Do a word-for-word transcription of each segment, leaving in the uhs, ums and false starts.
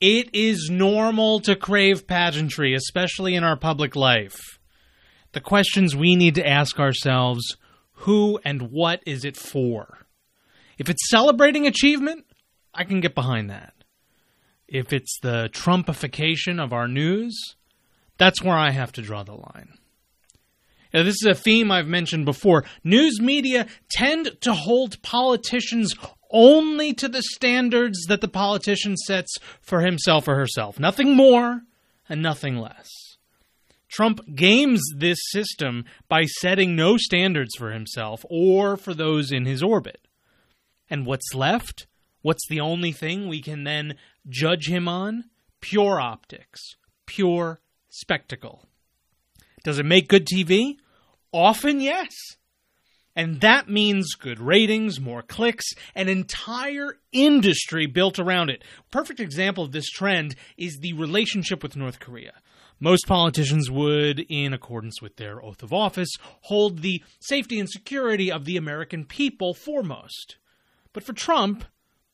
It is normal to crave pageantry, especially in our public life. The questions we need to ask ourselves, who and what is it for? If it's celebrating achievement, I can get behind that. If it's the Trumpification of our news, that's where I have to draw the line. Now, this is a theme I've mentioned before. News media tend to hold politicians only to the standards that the politician sets for himself or herself. Nothing more and nothing less. Trump games this system by setting no standards for himself or for those in his orbit. And what's left? What's the only thing we can then judge him on? Pure optics. Pure spectacle. Does it make good T V? Often, yes. And that means good ratings, more clicks, an entire industry built around it. Perfect example of this trend is the relationship with North Korea. Most politicians would, in accordance with their oath of office, hold the safety and security of the American people foremost. But for Trump,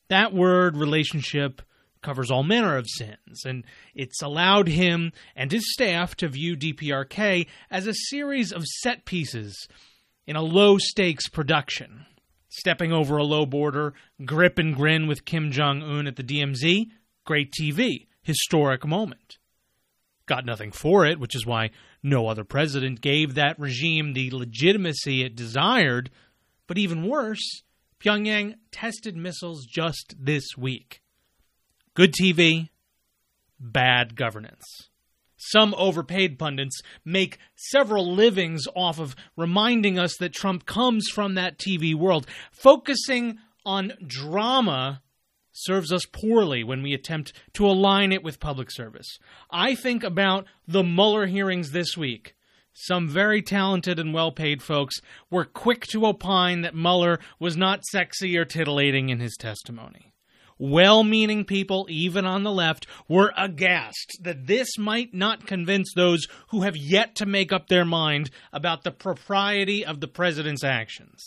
that word relationship covers all manner of sins, and it's allowed him and his staff to view D P R K as a series of set pieces in a low-stakes production. Stepping over a low border, grip and grin with Kim Jong-un at the D M Z, great T V, historic moment. Got nothing for it, which is why no other president gave that regime the legitimacy it desired, but even worse, Pyongyang tested missiles just this week. Good T V, bad governance. Some overpaid pundits make several livings off of reminding us that Trump comes from that T V world. Focusing on drama serves us poorly when we attempt to align it with public service. I think about the Mueller hearings this week. Some very talented and well-paid folks were quick to opine that Mueller was not sexy or titillating in his testimony. Well-meaning people, even on the left, were aghast that this might not convince those who have yet to make up their mind about the propriety of the president's actions.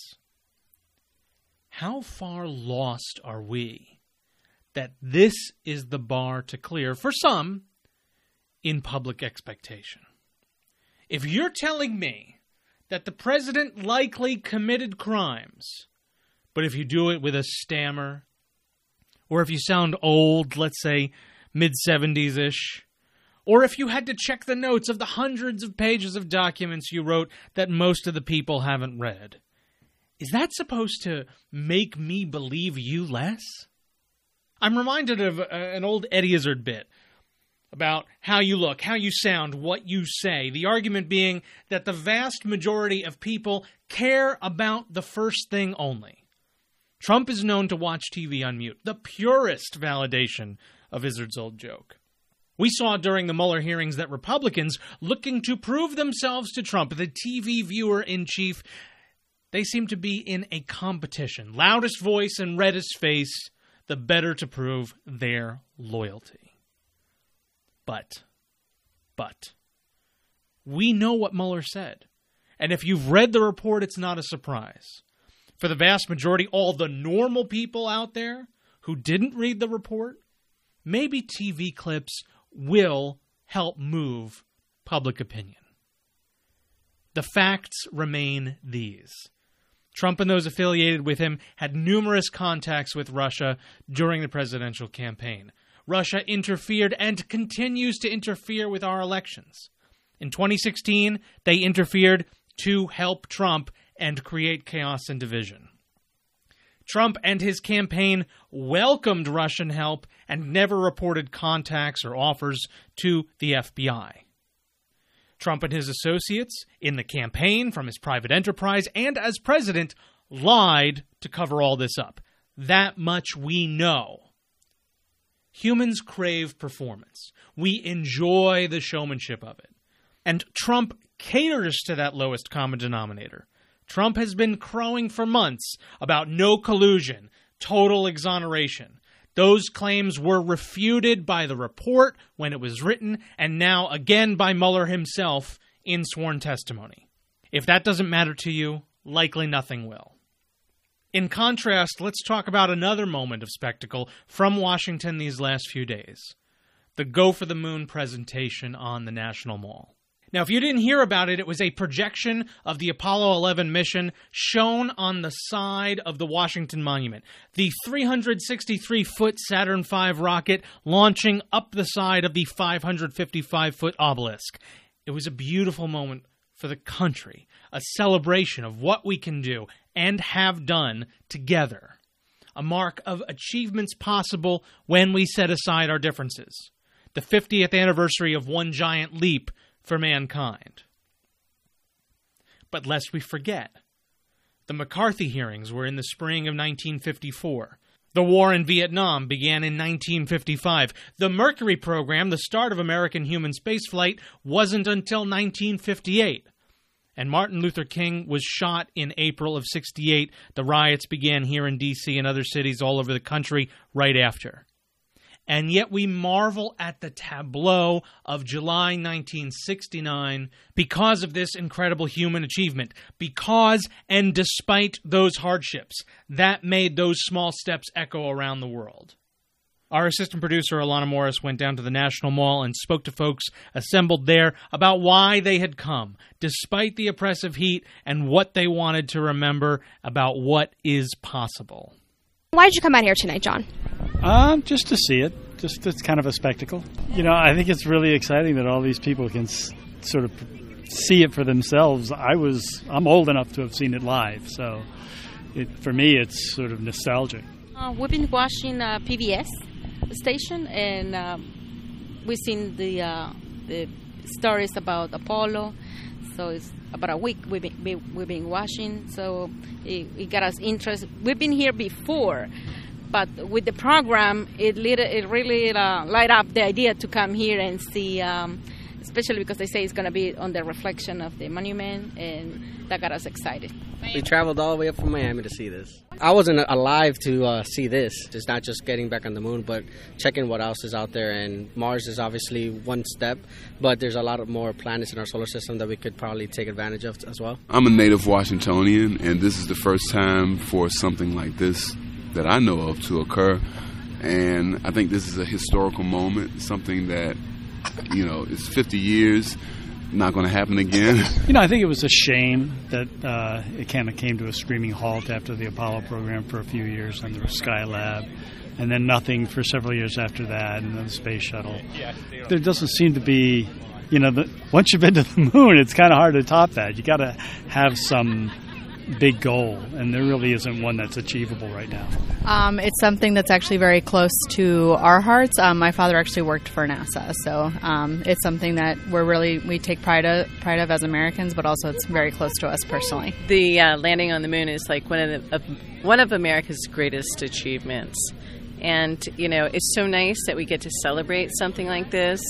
How far lost are we that this is the bar to clear, for some, in public expectation? If you're telling me that the president likely committed crimes, but if you do it with a stammer, or if you sound old, let's say mid-seventies-ish, or if you had to check the notes of the hundreds of pages of documents you wrote that most of the people haven't read, is that supposed to make me believe you less? I'm reminded of an old Eddie Izzard bit about how you look, how you sound, what you say, the argument being that the vast majority of people care about the first thing only. Trump is known to watch T V on mute, the purest validation of Izzard's old joke. We saw during the Mueller hearings that Republicans, looking to prove themselves to Trump, the T V viewer-in-chief, they seem to be in a competition. Loudest voice and reddest face, the better to prove their loyalty. But, but, we know what Mueller said. And if you've read the report, it's not a surprise. For the vast majority, all the normal people out there who didn't read the report, maybe T V clips will help move public opinion. The facts remain these. Trump and those affiliated with him had numerous contacts with Russia during the presidential campaign. Russia interfered and continues to interfere with our elections. In twenty sixteen, they interfered to help Trump and create chaos and division. Trump and his campaign welcomed Russian help and never reported contacts or offers to the F B I. Trump and his associates in the campaign, from his private enterprise, and as president, lied to cover all this up. That much we know. Humans crave performance. We enjoy the showmanship of it. And Trump caters to that lowest common denominator. Trump has been crowing for months about no collusion, total exoneration. Those claims were refuted by the report when it was written, and now again by Mueller himself in sworn testimony. If that doesn't matter to you, likely nothing will. In contrast, let's talk about another moment of spectacle from Washington these last few days. the Go for the Moon presentation on the National Mall. Now, if you didn't hear about it, it was a projection of the Apollo eleven mission shown on the side of the Washington Monument. The three hundred sixty-three foot Saturn five rocket launching up the side of the five hundred fifty-five foot obelisk. It was a beautiful moment for the country, a celebration of what we can do and have done together, a mark of achievements possible when we set aside our differences, the fiftieth anniversary of One Giant Leap for mankind. But lest we forget, the McCarthy hearings were in the spring of nineteen fifty-four. The war in Vietnam began in nineteen fifty-five. The Mercury program, the start of American human spaceflight, wasn't until nineteen fifty-eight. And Martin Luther King was shot in April of sixty-eight. The riots began here in D C and other cities all over the country right after. And yet we marvel at the tableau of July nineteen sixty-nine because of this incredible human achievement, because and despite those hardships that made those small steps echo around the world. Our assistant producer, Alana Morris, went down to the National Mall and spoke to folks assembled there about why they had come, despite the oppressive heat, and what they wanted to remember about what is possible. Why did you come out here tonight, John? Um, just to see it. Just it's kind of a spectacle. You know, I think it's really exciting that all these people can s- sort of see it for themselves. I was, I'm old enough to have seen it live, so it, for me it's sort of nostalgic. Uh, we've been watching uh, P B S station, and um, we've seen the uh, the stories about Apollo. So it's about a week we've been, we've been watching. So it, it got us interested. We've been here before. But with the program, it lit, it really uh, light up the idea to come here and see, um, especially because they say it's going to be on the reflection of the monument, and that got us excited. We traveled all the way up from Miami to see this. I wasn't alive to uh, see this. It's not just getting back on the moon, but checking what else is out there. And Mars is obviously one step, but there's a lot of more planets in our solar system that we could probably take advantage of as well. I'm a native Washingtonian, and this is the first time for something like this that I know of to occur, and I think this is a historical moment, something that, you know, it's fifty years, not going to happen again. You know, I think it was a shame that uh, it kind of came to a screaming halt after the Apollo program for a few years under Skylab, and then nothing for several years after that, and then the space shuttle. There doesn't seem to be, you know, the, once you've been to the moon, it's kind of hard to top that. You got to have some big goal, and there really isn't one that's achievable right now. Um, it's something that's actually very close to our hearts. Um, my father actually worked for NASA, so um, it's something that we're really we take pride of, pride of as Americans, but also it's very close to us personally. The uh, landing on the moon is like one of the, uh, one of America's greatest achievements, and you know it's so nice that we get to celebrate something like this,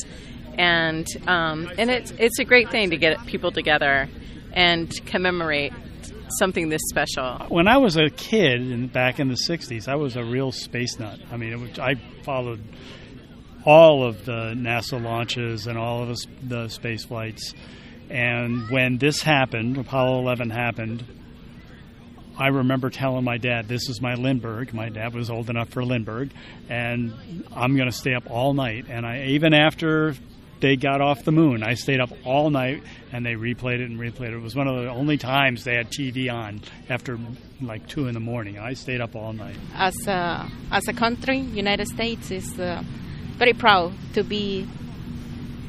and um, and it's it's a great thing to get people together and commemorate something this special. When I was a kid and back in the sixties, I was a real space nut. I mean, it was, I followed all of the NASA launches and all of the, the space flights. And when this happened, Apollo eleven happened, I remember telling my dad, "This is my Lindbergh." My dad was old enough for Lindbergh, and I'm going to stay up all night. And I, even after they got off the moon, I stayed up all night, and they replayed it and replayed it. It was one of the only times they had T V on after like two in the morning. I stayed up all night. As a, as a country, United States is uh, very proud to be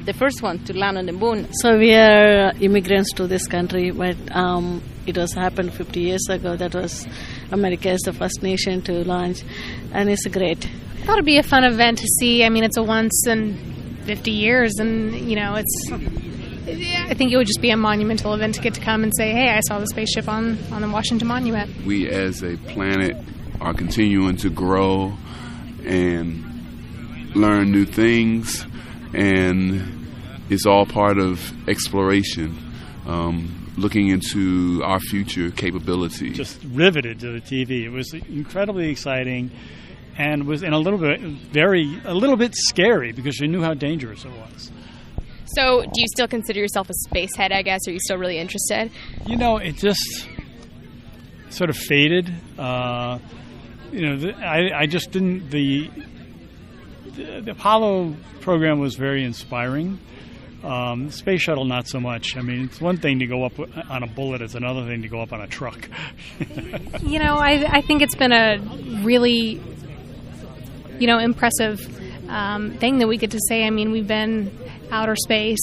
the first one to land on the moon. So we are immigrants to this country, but um, it was happened fifty years ago. That was America is the first nation to launch, and it's great. I thought it'd be a fun event to see. I mean, it's a once and fifty years, and you know, it's I think it would just be a monumental event to get to come and say, "Hey, I saw the spaceship on on the Washington Monument." We as a planet are continuing to grow and learn new things, and it's all part of exploration, um, looking into our future capabilities. Just riveted to the T V. It was incredibly exciting. And was in a little bit, very, a little bit scary because you knew how dangerous it was. So, do you still consider yourself a spacehead, I guess? Are you still really interested? You know, it just sort of faded. Uh, you know, the, I, I just didn't, the the, the Apollo program was very inspiring. Um, the space shuttle, not so much. I mean, it's one thing to go up on a bullet. It's another thing to go up on a truck. You know, I, I think it's been a really, you know, impressive um, thing that we get to say. I mean, we've been outer space.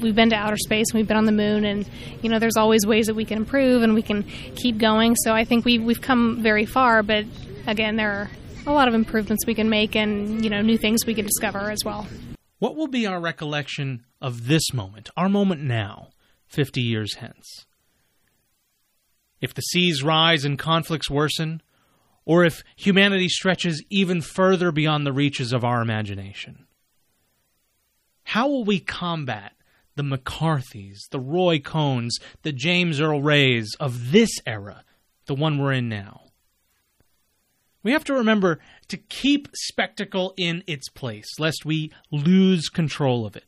We've been to outer space, and we've been on the moon, and, you know, there's always ways that we can improve and we can keep going. So I think we've, we've come very far, but, again, there are a lot of improvements we can make and, you know, new things we can discover as well. What will be our recollection of this moment, our moment now, fifty years hence? If the seas rise and conflicts worsen, or if humanity stretches even further beyond the reaches of our imagination, how will we combat the McCarthys, the Roy Cohns, the James Earl Rays of this era, the one we're in now? We have to remember to keep spectacle in its place, lest we lose control of it.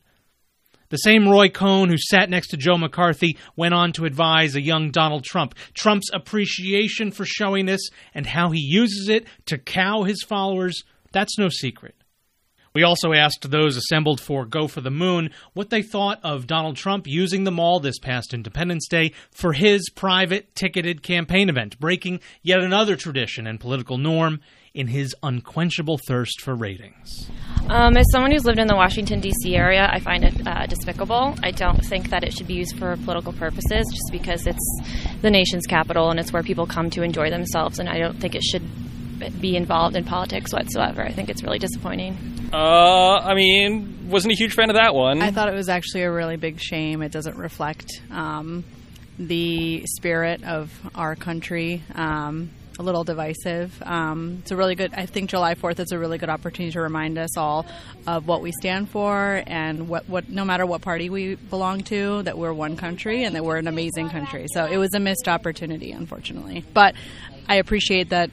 The same Roy Cohn who sat next to Joe McCarthy went on to advise a young Donald Trump. Trump's appreciation for showiness and how he uses it to cow his followers, that's no secret. We also asked those assembled for Go for the Moon what they thought of Donald Trump using the mall this past Independence Day for his private ticketed campaign event, breaking yet another tradition and political norm in his unquenchable thirst for ratings. Um, as someone who's lived in the Washington, D C area, I find it uh, despicable. I don't think that it should be used for political purposes just because it's the nation's capital and it's where people come to enjoy themselves, and I don't think it should be involved in politics whatsoever. I think it's really disappointing. Uh, I mean, wasn't a huge fan of that one. I thought it was actually a really big shame. It doesn't reflect um, the spirit of our country. Um, a little divisive. Um, it's a really good, I think July fourth is a really good opportunity to remind us all of what we stand for and what, what no matter what party we belong to, that we're one country and that we're an amazing country. So it was a missed opportunity, unfortunately. But I appreciate that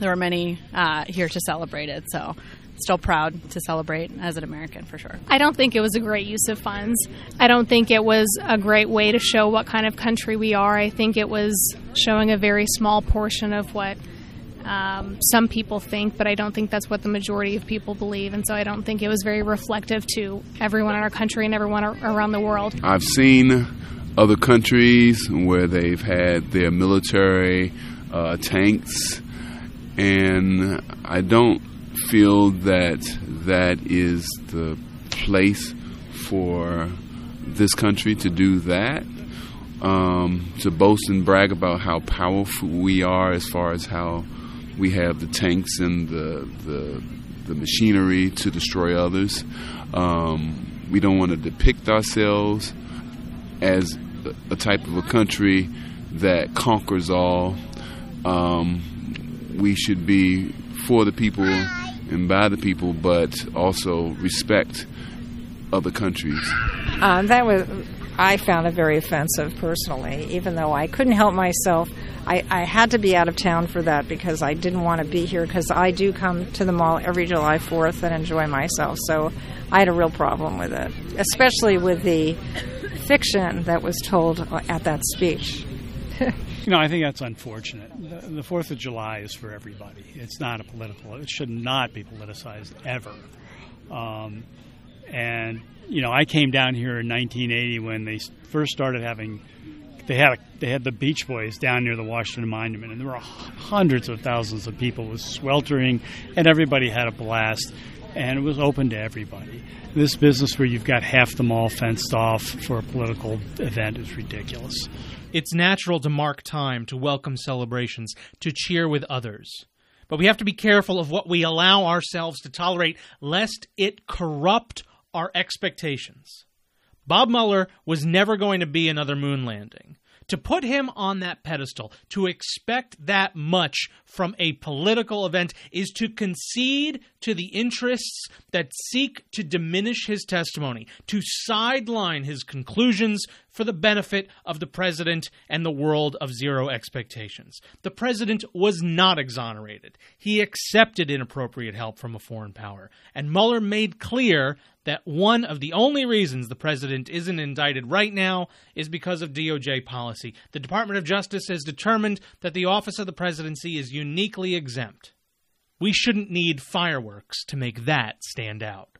there were many uh, here to celebrate it, so still proud to celebrate as an American, for sure. I don't think it was a great use of funds. I don't think it was a great way to show what kind of country we are. I think it was showing a very small portion of what um, some people think, but I don't think that's what the majority of people believe, and so I don't think it was very reflective to everyone in our country and everyone around the world. I've seen other countries where they've had their military uh, tanks, and I don't feel that that is the place for this country to do that, um, to boast and brag about how powerful we are as far as how we have the tanks and the the, the machinery to destroy others. Um, we don't want to depict ourselves as a type of a country that conquers all. Um, We should be for the people and by the people, but also respect other countries. Um, that was, I found it very offensive personally, even though I couldn't help myself. I, I had to be out of town for that because I didn't want to be here, because I do come to the mall every July fourth and enjoy myself. So I had a real problem with it, especially with the fiction that was told at that speech. You know, I think that's unfortunate. The Fourth of July is for everybody. It's not a political. It should not be politicized ever. Um, and you know, I came down here in nineteen eighty when they first started having. They had a, they had the Beach Boys down near the Washington Monument, and there were hundreds of thousands of people. It was sweltering, and everybody had a blast. And it was open to everybody. This business where you've got half the mall fenced off for a political event is ridiculous. It's natural to mark time, to welcome celebrations, to cheer with others. But we have to be careful of what we allow ourselves to tolerate, lest it corrupt our expectations. Bob Mueller was never going to be another moon landing. To put him on that pedestal, to expect that much from a political event, is to concede to the interests that seek to diminish his testimony, to sideline his conclusions for the benefit of the president and the world of zero expectations. The president was not exonerated. He accepted inappropriate help from a foreign power. And Mueller made clear that one of the only reasons the president isn't indicted right now is because of D O J policy. The Department of Justice has determined that the office of the presidency is uniquely exempt. We shouldn't need fireworks to make that stand out.